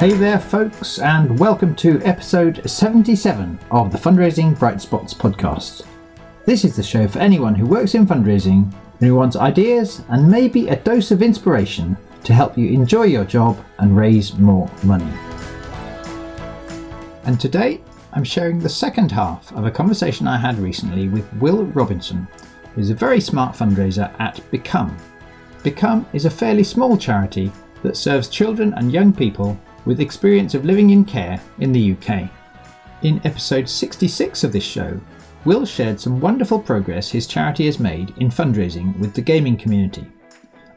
Hey there folks, and welcome to episode 77 of the Fundraising Bright Spots podcast. This is the show for anyone who works in fundraising and who wants ideas and maybe a dose of inspiration to help you enjoy your job and raise more money. And today I'm sharing the second half of a conversation I had recently with Will Robinson, who's a very smart fundraiser at Become. Become is a fairly small charity that serves children and young people with experience of living in care in the UK. In episode 66 of this show, Will shared some wonderful progress his charity has made in fundraising with the gaming community.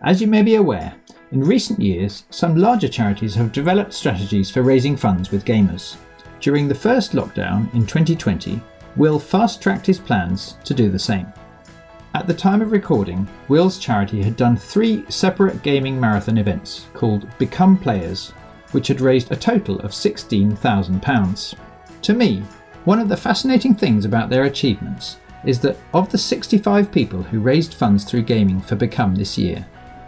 As you may be aware, in recent years, some larger charities have developed strategies for raising funds with gamers. During the first lockdown in 2020, Will fast-tracked his plans to do the same. At the time of recording, Will's charity had done 3 separate gaming marathon events called Become Players, which had raised a total of £16,000. To me, one of the fascinating things about their achievements is that of the 65 people who raised funds through gaming for Become this year,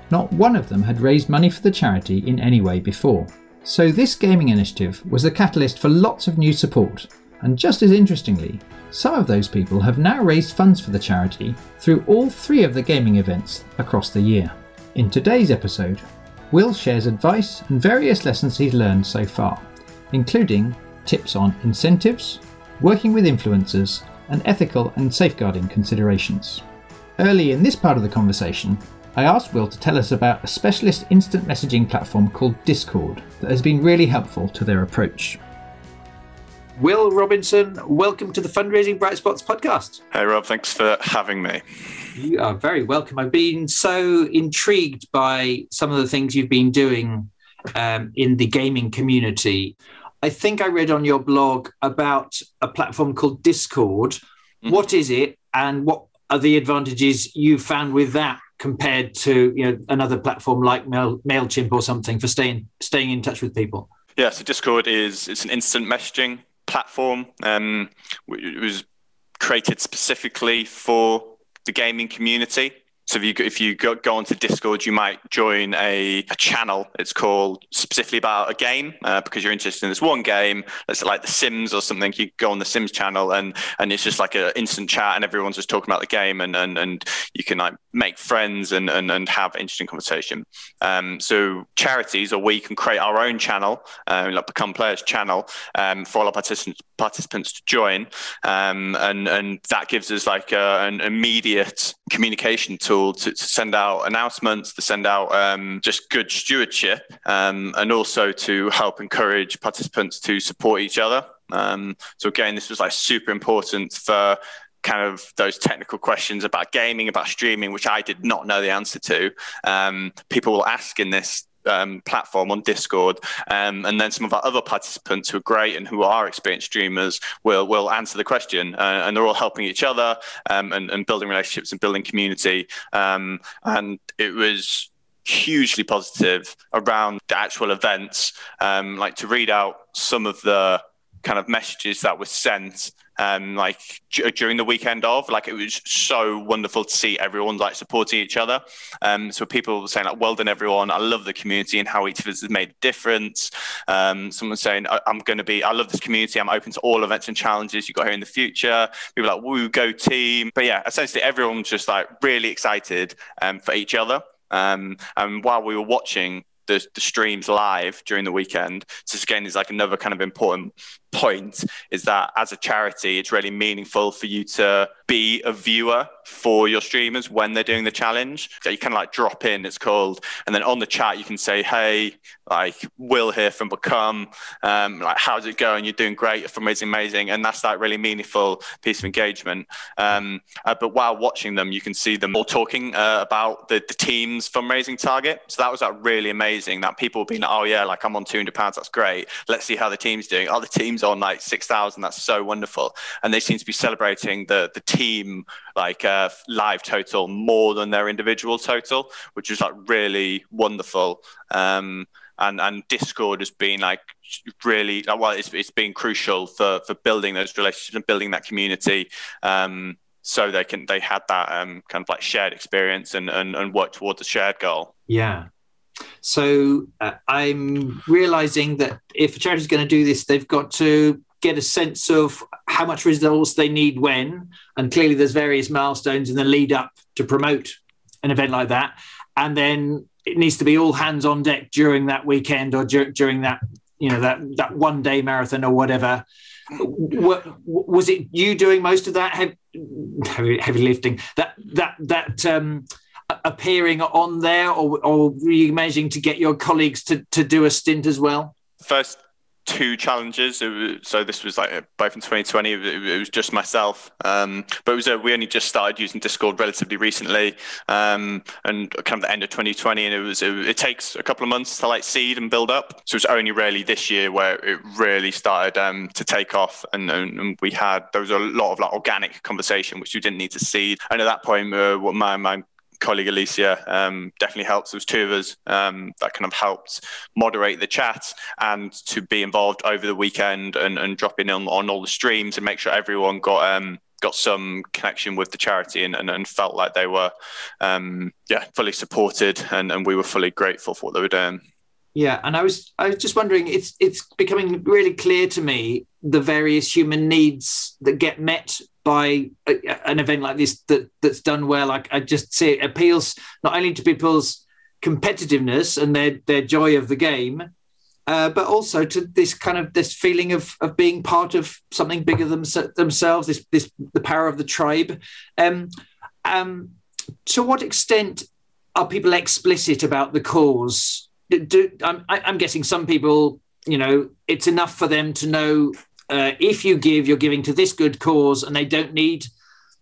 not one of them had raised money for the charity in any way before. So this gaming initiative was the catalyst for lots of new support, and just as interestingly, some of those people have now raised funds for the charity through all 3 of the gaming events across the year. In today's episode, Will shares advice and various lessons he's learned so far, including tips on incentives, working with influencers, and ethical and safeguarding considerations. Early in this part of the conversation, I asked Will to tell us about a specialist instant messaging platform called Discord that has been really helpful to their approach. Will Robinson, welcome to the Fundraising Bright Spots podcast. Hey Rob, thanks for having me. You are very welcome. I've been so intrigued by some of the things you've been doing in the gaming community. I think I read on your blog about a platform called Discord. Mm-hmm. What is it, and what are the advantages you found with that compared to another platform like MailChimp or something for staying in touch with people? Yeah, so Discord it's an instant messaging platform. It was created specifically for the gaming community. So if you go onto Discord, you might join a channel. It's called specifically about a game because you're interested in this one game. It's like The Sims or something. You go on The Sims channel and it's just like an instant chat and everyone's just talking about the game and you can like make friends and have interesting conversation. So charities, or we can create our own channel, like Become Players channel, for all our participants to join. And that gives us like an immediate communication tool to send out announcements, to send out just good stewardship, and also to help encourage participants to support each other. So again, this was like super important for kind of those technical questions about gaming, about streaming, which I did not know the answer to. People will ask in this platform on Discord, and then some of our other participants who are great and who are experienced streamers will answer the question, and they're all helping each other and building relationships and building community, and it was hugely positive around the actual events. Like to read out some of the kind of messages that were sent during the weekend of, like, it was so wonderful to see everyone like supporting each other. So people were saying like, well done everyone, I love the community and how each of us has made a difference. Someone saying, I love this community, I'm open to all events and challenges you got here in the future. People like, woo, go team. But yeah, essentially everyone's just like really excited for each other. And while we were watching the streams live during the weekend, so this again is like another kind of important point, is that as a charity it's really meaningful for you to be a viewer for your streamers when they're doing the challenge. So you kind of like drop in, it's called, and then on the chat you can say, hey, like, Will here from Become, like, how's it going, you're doing great, your fundraising amazing, and that's that really meaningful piece of engagement. But while watching them you can see them all talking about the team's fundraising target. So that was like really amazing, that people being like, oh yeah, like, I'm on £200, that's great, let's see how the team's doing. Oh, the team's on like 6,000, that's so wonderful. And they seem to be celebrating the team like live total more than their individual total, which is like really wonderful. And Discord has been like really, well, it's been crucial for building those relationships and building that community, so they had that kind of like shared experience and work towards a shared goal. Yeah. So I'm realizing that if a charity is going to do this, they've got to get a sense of how much results they need when, and clearly there's various milestones in the lead up to promote an event like that. And then it needs to be all hands on deck during that weekend or during that, you know, that 1 day marathon or whatever. Was it you doing most of that heavy lifting, that appearing on there, or were you managing to get your colleagues to do a stint as well? First two challenges, so this was like both in 2020, it was just myself, but it was we only just started using Discord relatively recently, and kind of the end of 2020, and it takes a couple of months to like seed and build up, so it's only really this year where it really started to take off, and we had, there was a lot of like organic conversation which you didn't need to seed, and at that point what my colleague Alicia definitely helps. There was two of us that kind of helped moderate the chat and to be involved over the weekend and drop in on all the streams and make sure everyone got some connection with the charity and felt like they were fully supported and we were fully grateful for what they were doing. Yeah, and I was just wondering, it's becoming really clear to me the various human needs that get met by an event like this that's done well. I just see it appeals not only to people's competitiveness and their joy of the game, but also to this kind of this feeling of being part of something bigger than themselves. This the power of the tribe. To what extent are people explicit about the cause? I'm guessing some people, you know, it's enough for them to know. If you give, you're giving to this good cause, and they don't need,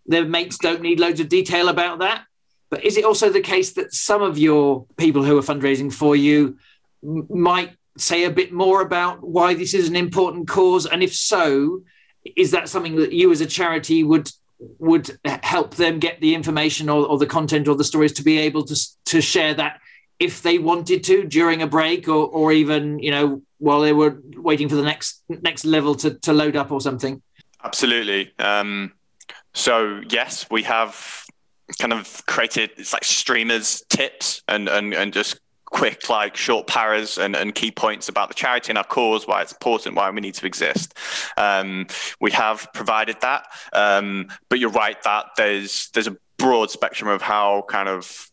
their mates don't need loads of detail about that. But is it also the case that some of your people who are fundraising for you might say a bit more about why this is an important cause? And if so, is that something that you as a charity would help them get the information or the content or the stories to be able to share that if they wanted to during a break or even, you know, while they were waiting for the next level to load up or something? Absolutely. So yes, we have kind of created, it's like streamers tips and just quick like short paras and key points about the charity and our cause, why it's important, why we need to exist. We have provided that, but you're right that there's a broad spectrum of how kind of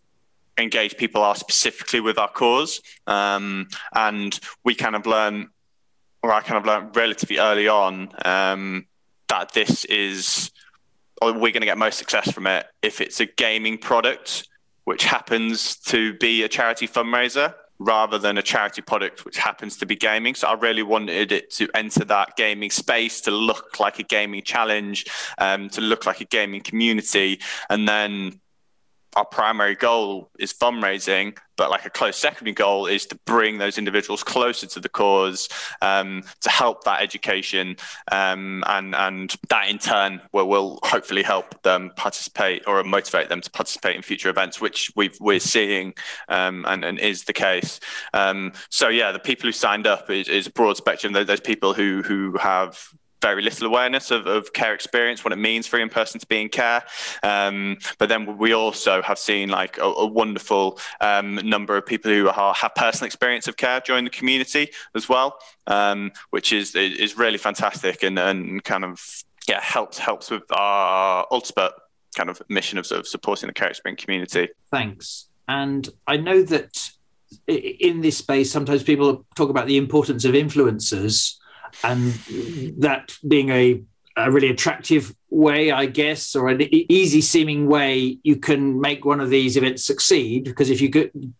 engaged people are specifically with our cause, and we kind of learned relatively early on that this is, or we're going to get most success from it if it's a gaming product which happens to be a charity fundraiser rather than a charity product which happens to be gaming. So I really wanted it to enter that gaming space, to look like a gaming challenge, to look like a gaming community, and then our primary goal is fundraising, but like a close secondary goal is to bring those individuals closer to the cause, to help that education, and that in turn will hopefully help them participate or motivate them to participate in future events, which we're seeing and is the case. So yeah, the people who signed up is a broad spectrum. There's people who have very little awareness of care experience, what it means for a person to be in care. But then we also have seen like a wonderful number of people who have personal experience of care join the community as well, which is really fantastic and kind of, yeah, helps with our ultimate kind of mission of supporting the care experience community. Thanks. And I know that in this space, sometimes people talk about the importance of influencers, and that being a really attractive way, I guess, or an easy seeming way you can make one of these events succeed, because if you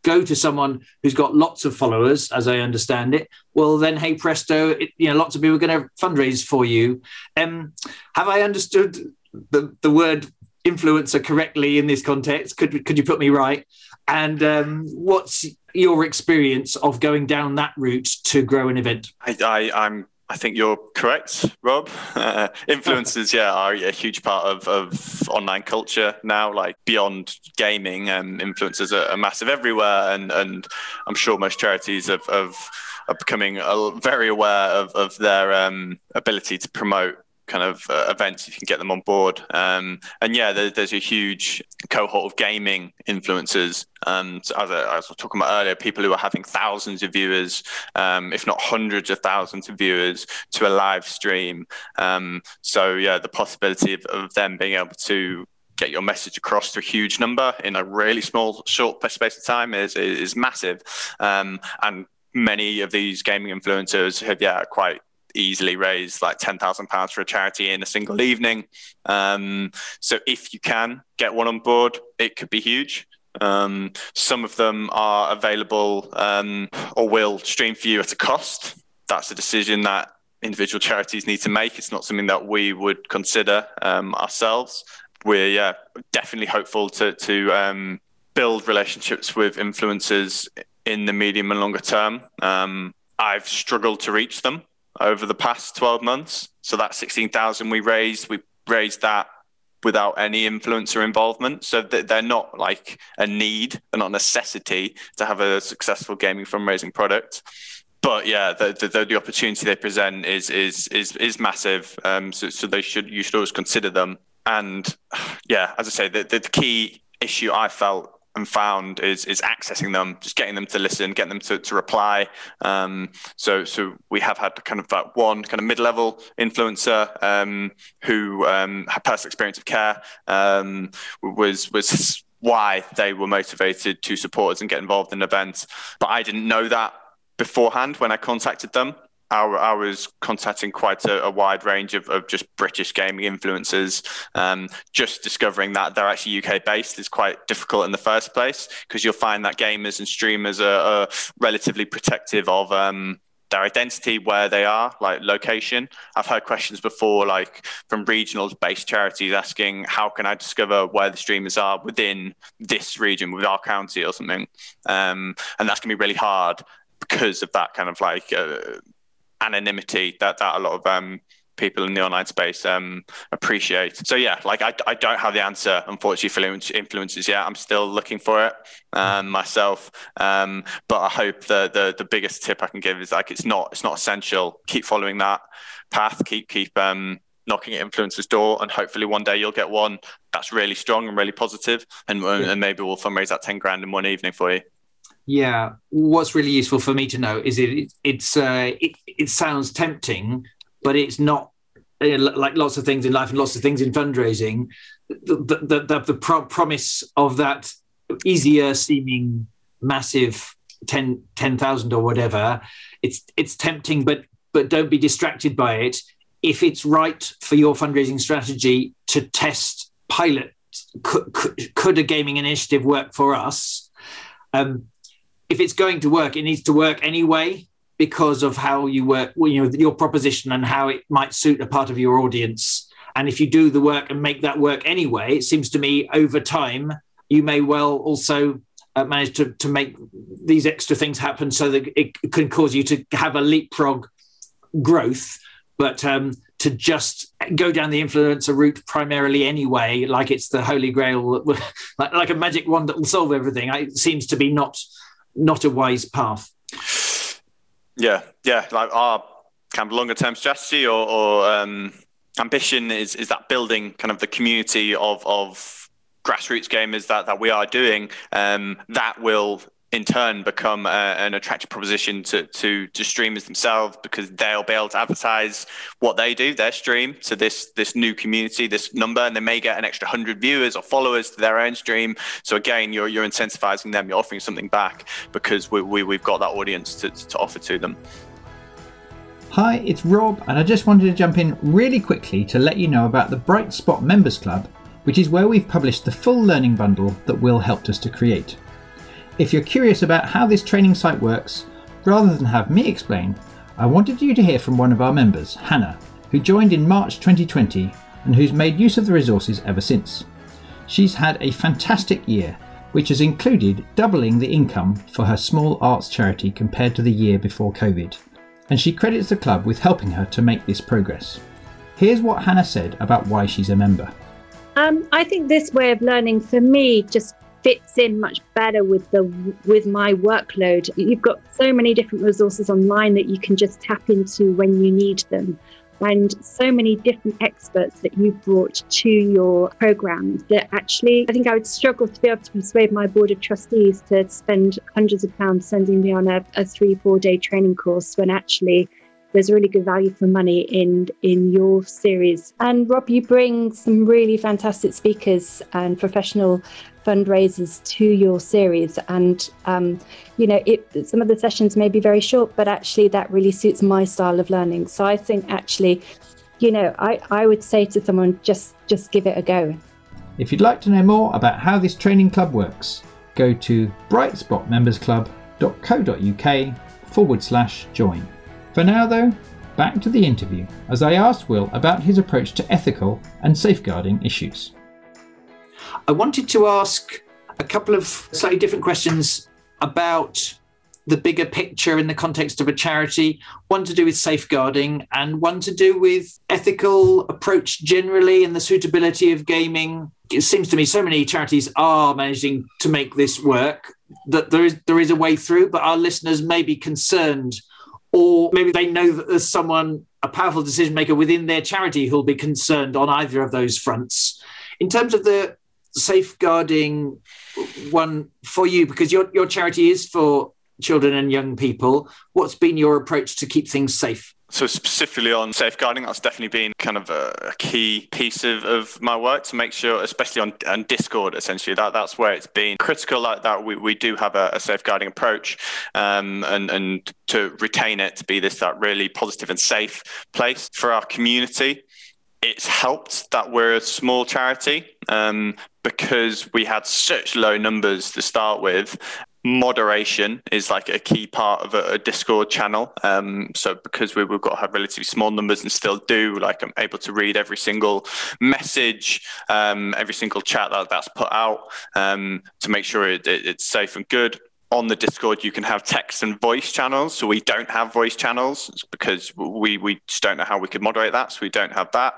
go to someone who's got lots of followers, as I understand it, well then, hey presto, you know, lots of people are going to fundraise for you. Have I understood the word influencer correctly in this context? Could you put me right? And what's your experience of going down that route to grow an event? I think you're correct, Rob. Influencers, yeah, are a huge part of online culture now, like beyond gaming. Influencers are massive everywhere, and I'm sure most charities are becoming very aware of their ability to promote kind of events if you can get them on board. And yeah, there's a huge cohort of gaming influencers. So as I was talking about earlier, people who are having thousands of viewers, if not hundreds of thousands of viewers to a live stream. So yeah, the possibility of them being able to get your message across to a huge number in a really small, short space of time is massive. And many of these gaming influencers have quite easily raised like £10,000 for a charity in a single evening. So if you can get one on board, it could be huge. Some of them are available or will stream for you at a cost. That's a decision that individual charities need to make. It's not something that we would consider ourselves. We're definitely hopeful to build relationships with influencers in the medium and longer term. I've struggled to reach them over the past 12 months. So that 16,000 we raised that without any influencer involvement. So they're not like a need, they're not a necessity to have a successful gaming fundraising product. But yeah, the opportunity they present is massive. So you should always consider them. And yeah, as I say, the key issue I felt and found is accessing them, just getting them to listen, getting them to reply. So we have had kind of that one kind of mid-level influencer who had personal experience of care, was why they were motivated to support us and get involved in events. But I didn't know that beforehand when I contacted them. I was contacting quite a wide range of just British gaming influencers. Just discovering that they're actually UK-based is quite difficult in the first place, because you'll find that gamers and streamers are relatively protective of their identity, where they are, like location. I've heard questions before, like from regional-based charities asking, how can I discover where the streamers are within this region, within our county or something? And that's going to be really hard because of that kind of like... anonymity that a lot of people in the online space appreciate. So yeah, like I don't have the answer, unfortunately, for influencers yet. I'm still looking for it myself, but I hope the biggest tip I can give is like it's not essential. Keep following that path, keep knocking at influencers' door, and hopefully one day you'll get one that's really strong and really positive, and maybe we'll fundraise that 10 grand in one evening for you. Yeah, what's really useful for me to know is it sounds tempting, but it's not, like lots of things in life and lots of things in fundraising. The promise of that easier seeming massive 10,000 or whatever, it's tempting, but don't be distracted by it. If it's right for your fundraising strategy to test, pilot, could a gaming initiative work for us? If it's going to work, it needs to work anyway because of how you work, your proposition and how it might suit a part of your audience. And if you do the work and make that work anyway, it seems to me over time, you may well also manage to make these extra things happen so that it can cause you to have a leapfrog growth. But to just go down the influencer route primarily anyway, like it's the holy grail, like a magic wand that will solve everything, it seems to be not a wise path. Yeah. Like our kind of longer term strategy or ambition is that building kind of the community of grassroots gamers that we are doing, that will in turn become an attractive proposition to streamers themselves, because they'll be able to advertise what they do, their stream, to this new community, this number, and they may get an extra 100 viewers or followers to their own stream. So again, you're incentivizing them, you're offering something back, because we've got that audience to offer to them. Hi, it's Rob, and I just wanted to jump in really quickly to let you know about the Bright Spot Members Club, which is where we've published the full learning bundle that Will helped us to create. If you're curious about how this training site works, rather than have me explain, I wanted you to hear from one of our members, Hannah, who joined in March 2020 and who's made use of the resources ever since. She's had a fantastic year, which has included doubling the income for her small arts charity compared to the year before COVID, and she credits the club with helping her to make this progress. Here's what Hannah said about why she's a member. I think this way of learning for me just fits in much better with my workload. You've got so many different resources online that you can just tap into when you need them. and so many different experts that you brought to your programs that actually, I think I would struggle to be able to persuade my board of trustees to spend hundreds of pounds sending me on a 3-4 day training course when actually there's really good value for money in your series. And Rob, you bring some really fantastic speakers and professional fundraisers to your series, and some of the sessions may be very short, but actually that really suits my style of learning. So I think actually, I would say to someone, just give it a go. If you'd like to know more about how this training club works, go to brightspotmembersclub.co.uk/join. For now though, back to the interview, as I asked Will about his approach to ethical and safeguarding issues. I wanted to ask a couple of slightly different questions about the bigger picture in the context of a charity, one to do with safeguarding and one to do with ethical approach generally and the suitability of gaming. It seems to me so many charities are managing to make this work, that there is a way through, but our listeners may be concerned, or maybe they know that there's someone, a powerful decision maker within their charity who'll be concerned on either of those fronts. In terms of the safeguarding one for you, because your charity is for children and young people, what's been your approach to keep things safe? So specifically on safeguarding, that's definitely been kind of a key piece of my work, to make sure, especially on Discord, essentially, that's where it's been critical like that. We do have a safeguarding approach, and to retain it to be that really positive and safe place for our community. It's helped that we're a small charity, because we had such low numbers to start with. Moderation is a key part of a Discord channel. So because we've got to have relatively small numbers and still do, I'm able to read every single message, every single chat that's put out, to make sure it's safe and good. On the Discord, you can have text and voice channels. So we don't have voice channels because we just don't know how we could moderate that. So we don't have that.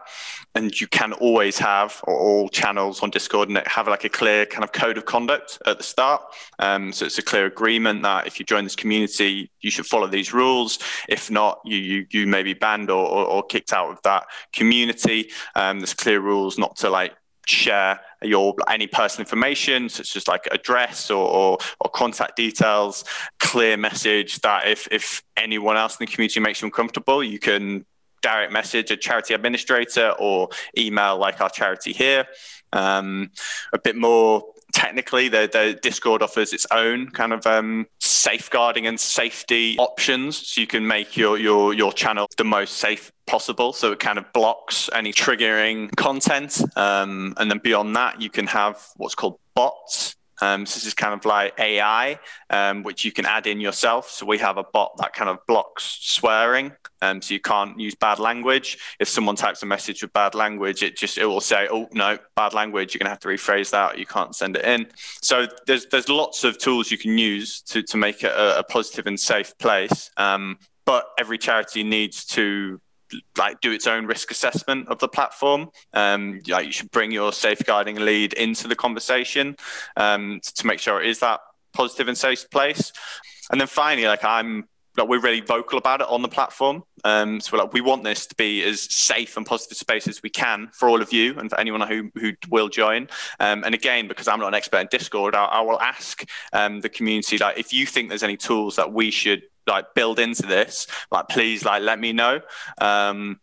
And you can always have all channels on Discord and have a clear kind of code of conduct at the start. So it's a clear agreement that if you join this community, you should follow these rules. If not, you may be banned or kicked out of that community. There's clear rules not to share any personal information, such as address or contact details. Clear message that if anyone else in the community makes you uncomfortable, you can direct message a charity administrator or email our charity here. A bit more technically, the Discord offers its own kind of safeguarding and safety options, so you can make your channel the most safe possible. So it kind of blocks any triggering content, and then beyond that, you can have what's called bots. So this is kind of AI, which you can add in yourself. So we have a bot that kind of blocks swearing. So you can't use bad language. If someone types a message with bad language, it will say, oh, no, bad language. You're going to have to rephrase that. You can't send it in. So there's lots of tools you can use to make it a positive and safe place. But every charity needs to do its own risk assessment of the platform. You should bring your safeguarding lead into the conversation to make sure it is that positive and safe place. And then finally, we're really vocal about it on the platform. So we want this to be as safe and positive space as we can for all of you and for anyone who will join. And again, because I'm not an expert in Discord, I will ask the community, if you think there's any tools that we should build into this, please let me know,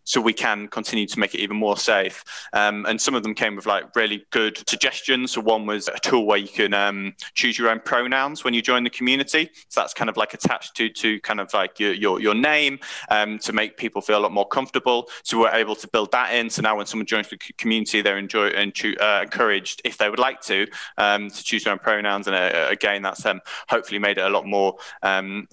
so we can continue to make it even more safe. And some of them came with really good suggestions. So one was a tool where you can choose your own pronouns when you join the community, so that's kind of attached to kind of your name, to make people feel a lot more comfortable. So we're able to build that in, so now when someone joins the community, they're encouraged, if they would like to choose their own pronouns. And again, that's hopefully made it a lot more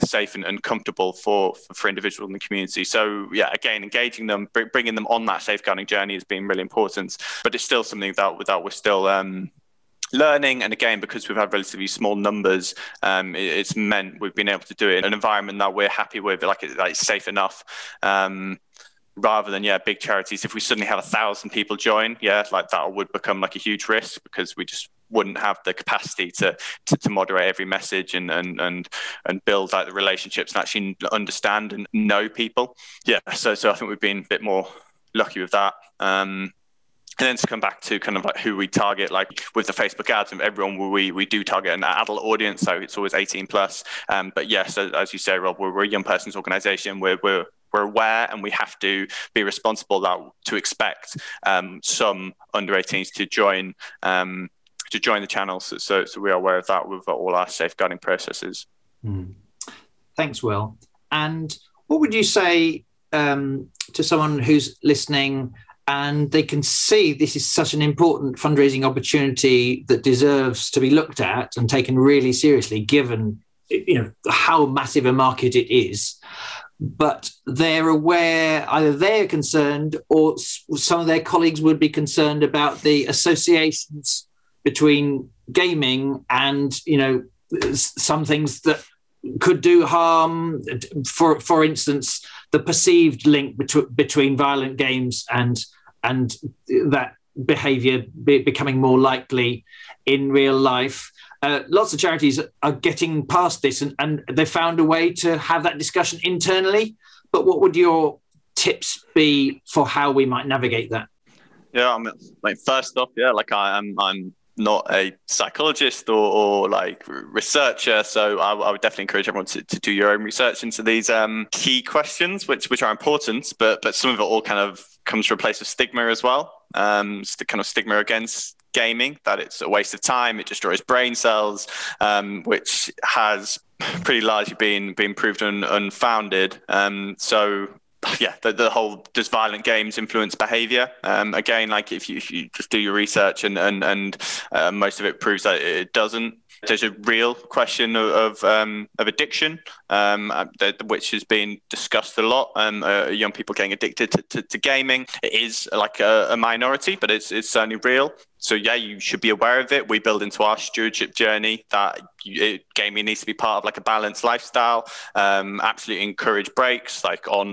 safe and comfortable for individuals in the community. So yeah, again, engaging them, bringing them on that safeguarding journey has been really important, but it's still something that we're still learning. And again, because we've had relatively small numbers, it's meant we've been able to do it in an environment that we're happy with, it's safe enough, rather than big charities. If we suddenly have 1,000 people join, that would become a huge risk, because we just wouldn't have the capacity to moderate every message and build like the relationships and actually understand and know people. Yeah, so I think we've been a bit more lucky with that. And then to come back to kind of like who we target, like with the Facebook ads and everyone, we do target an adult audience, so it's always 18 plus. But yes, yeah, so as you say, Rob, we're a young person's organisation. We're aware, and we have to be responsible to expect some under 18s to join the channel. So we are aware of that with all our safeguarding processes. Mm. Thanks, Will. And what would you say to someone who's listening? And they can see this is such an important fundraising opportunity that deserves to be looked at and taken really seriously, given how massive a market it is. But they're aware, either they're concerned or some of their colleagues would be concerned about the associations between gaming and, some things that could do harm. For instance, the perceived link between violent games and that behaviour becoming more likely in real life. Lots of charities are getting past this and they found a way to have that discussion internally. But what would your tips be for how we might navigate that? Yeah, I mean, like first off, yeah, like I'm not a psychologist or like researcher. So I would definitely encourage everyone to do your own research into these key questions, which are important, but some of it all kind of comes from a place of stigma as well. It's the kind of stigma against gaming, that it's a waste of time, it destroys brain cells, which has pretty largely been proved unfounded. So yeah, the whole, does violent games influence behavior? Again, like if you just do your research and most of it proves that it doesn't. There's a real question of addiction, which has been discussed a lot. Young people getting addicted to gaming. It is like a minority, but it's certainly real. So yeah, you should be aware of it. We build into our stewardship journey that gaming needs to be part of like a balanced lifestyle. Absolutely encourage breaks. Like on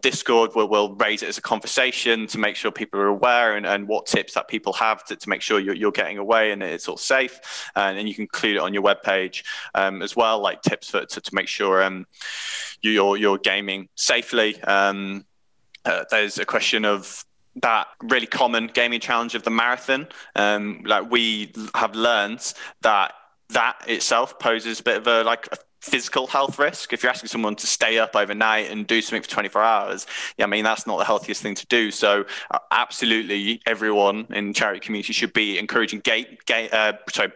Discord, we'll raise it as a conversation to make sure people are aware and what tips that people have to make sure you're getting away and it's all safe. And you can include it on your webpage as well, like tips to make sure you're gaming safely. There's a question of that really common gaming challenge of the marathon. Like we have learned that itself poses a bit of a physical health risk. If you're asking someone to stay up overnight and do something for 24 hours, yeah, I mean, that's not the healthiest thing to do. So absolutely everyone in charity community should be encouraging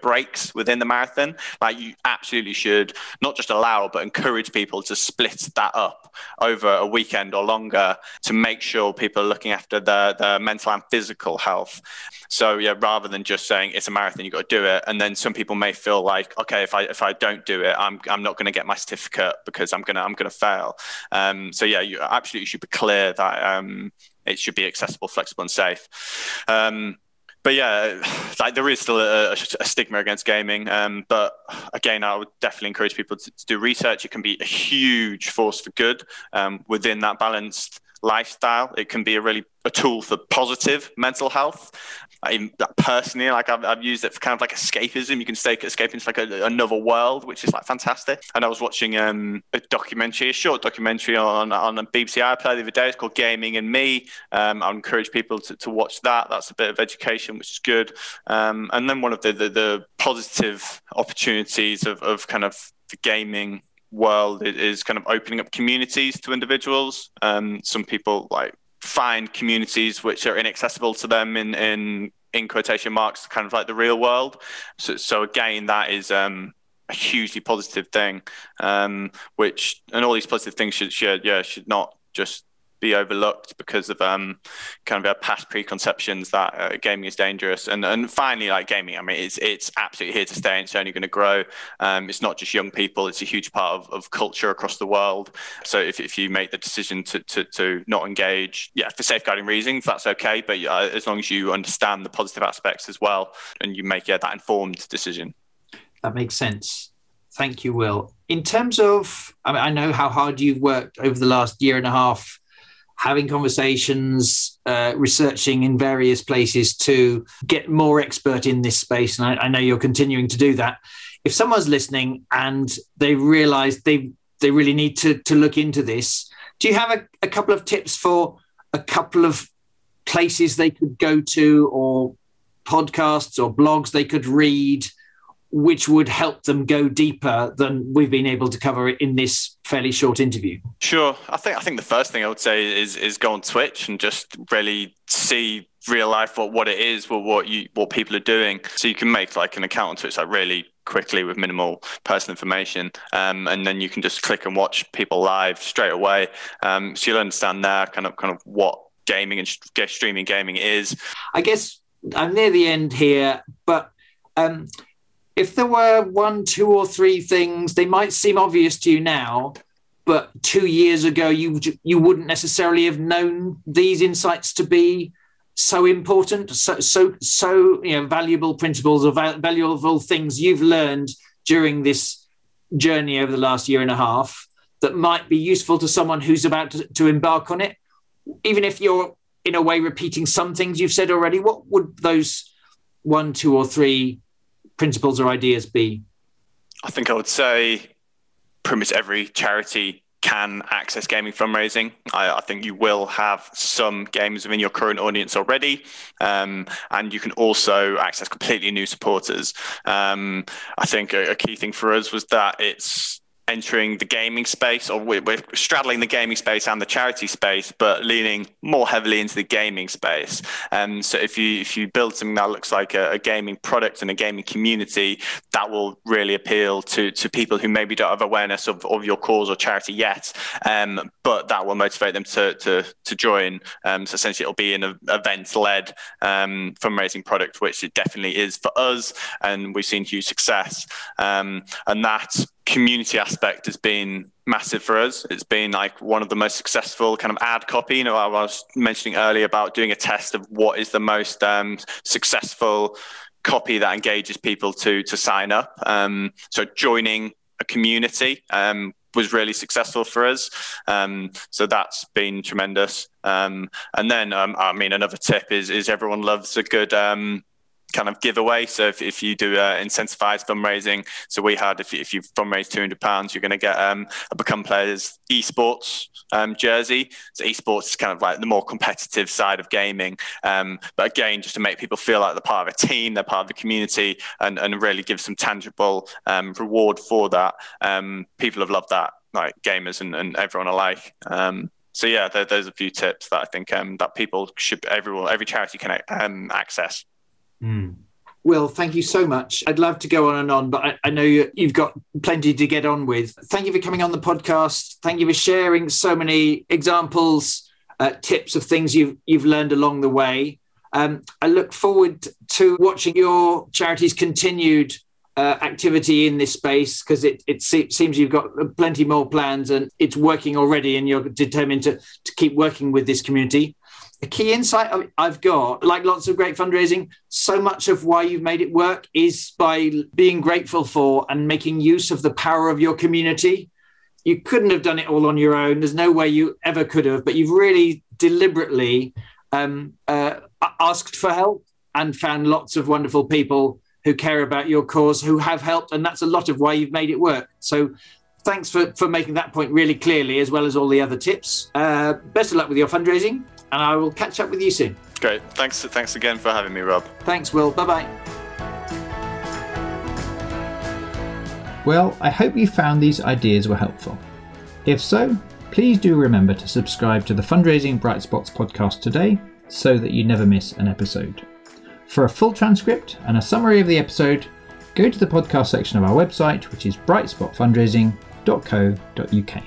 breaks within the marathon. Like you absolutely should not just allow, but encourage people to split that up over a weekend or longer to make sure people are looking after their mental and physical health. So yeah, rather than just saying it's a marathon, you've got to do it. And then some people may feel like, okay, if I don't do it, I'm not going to get my certificate because I'm going to fail. So yeah, you absolutely should be clear that it should be accessible, flexible, and safe. But yeah, like there is still a stigma against gaming. But again, I would definitely encourage people to do research. It can be a huge force for good within that balanced lifestyle. It can be a tool for positive mental health. Personally, like I've used it for kind of like escapism. You can escape into like another world, which is like fantastic. And I was watching a short documentary on BBC iPlayer the other day. It's called Gaming and Me. I encourage people to watch that. That's a bit of education, which is good. And then one of the positive opportunities of kind of the gaming world is kind of opening up communities to individuals. Some people like find communities which are inaccessible to them in quotation marks, kind of like the real world. So again, that is a hugely positive thing, which, and all these positive things should not just be overlooked because of kind of our past preconceptions that gaming is dangerous. And finally, like gaming, I mean, it's absolutely here to stay and it's only going to grow. It's not just young people, it's a huge part of culture across the world. So if you make the decision to not engage, yeah, for safeguarding reasons, that's okay. But as long as you understand the positive aspects as well and you make that informed decision. That makes sense. Thank you, Will. In terms of, I mean, I know how hard you've worked over the last year and a half having conversations, researching in various places to get more expert in this space. And I know you're continuing to do that. If someone's listening and they realize they really need to look into this, do you have a couple of tips for a couple of places they could go to, or podcasts or blogs they could read, which would help them go deeper than we've been able to cover in this fairly short interview? Sure. I think the first thing I would say is go on Twitch and just really see real life what it is, what people are doing. So you can make like an account on Twitch like really quickly with minimal personal information. And then you can just click and watch people live straight away. So you'll understand there kind of what gaming and streaming gaming is. I guess I'm near the end here, but if there were one, two or three things, they might seem obvious to you now, but 2 years ago, you wouldn't necessarily have known these insights to be so important, so you know, valuable principles or valuable things you've learned during this journey over the last year and a half that might be useful to someone who's about to embark on it. Even if you're in a way repeating some things you've said already, what would those one, two or three principles or ideas be? I think I would say pretty much every charity can access gaming fundraising. I think you will have some games within your current audience already, and you can also access completely new supporters. I think a key thing for us was that it's entering the gaming space, or we're straddling the gaming space and the charity space, but leaning more heavily into the gaming space. So if you build something that looks like a gaming product and a gaming community, that will really appeal to people who maybe don't have awareness of your cause or charity yet, but that will motivate them to join. So essentially it'll be an event-led fundraising product, which it definitely is for us, and we've seen huge success. And that's community aspect has been massive for us. It's been like one of the most successful kind of ad copy. You know, I was mentioning earlier about doing a test of what is the most successful copy that engages people to sign up. So joining a community was really successful for us. So that's been tremendous. And then, I mean, another tip is everyone loves a good kind of giveaway. So if you do incentivized fundraising, so we had, if you fundraise £200, you're going to get a Become Players esports jersey. So esports is kind of like the more competitive side of gaming, but again, just to make people feel like they're part of a team, they're part of the community, and really give some tangible reward for that. People have loved that, like gamers and everyone alike. So yeah, there's a few tips that I think that people should, every charity can access. Mm. Will, thank you so much. I'd love to go on and on, but I know you've got plenty to get on with. Thank you for coming on the podcast. Thank you for sharing so many examples, tips of things you've learned along the way. I look forward to watching your charity's continued activity in this space, because it seems you've got plenty more plans and it's working already, and you're determined to keep working with this community. A key insight I've got, like lots of great fundraising, so much of why you've made it work is by being grateful for and making use of the power of your community. You couldn't have done it all on your own. There's no way you ever could have, but you've really deliberately asked for help and found lots of wonderful people who care about your cause, who have helped, and that's a lot of why you've made it work. So thanks for making that point really clearly, as well as all the other tips. Best of luck with your fundraising, and I will catch up with you soon. Great. Thanks again for having me, Rob. Thanks, Will. Bye-bye. Well, I hope you found these ideas were helpful. If so, please do remember to subscribe to the Fundraising Bright Spots podcast today so that you never miss an episode. For a full transcript and a summary of the episode, go to the podcast section of our website, which is brightspotfundraising.co.uk.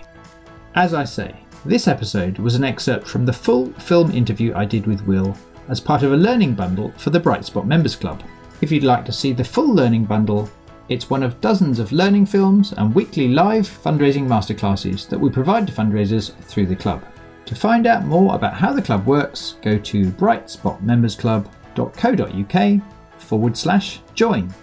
As I say, this episode was an excerpt from the full film interview I did with Will as part of a learning bundle for the Bright Spot Members Club. If you'd like to see the full learning bundle, it's one of dozens of learning films and weekly live fundraising masterclasses that we provide to fundraisers through the club. To find out more about how the club works, go to brightspotmembersclub.co.uk/join.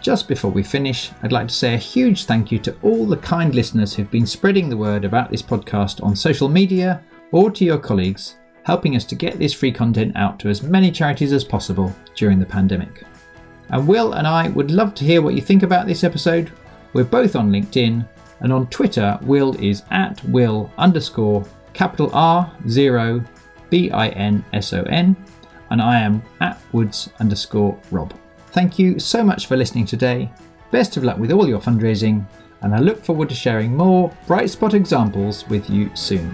Just before we finish, I'd like to say a huge thank you to all the kind listeners who've been spreading the word about this podcast on social media, or to your colleagues, helping us to get this free content out to as many charities as possible during the pandemic. And Will and I would love to hear what you think about this episode. We're both on LinkedIn, and on Twitter, Will is at Will_R0BINSON, and I am at Woods_Rob. Thank you so much for listening today. Best of luck with all your fundraising, and I look forward to sharing more Bright Spot examples with you soon.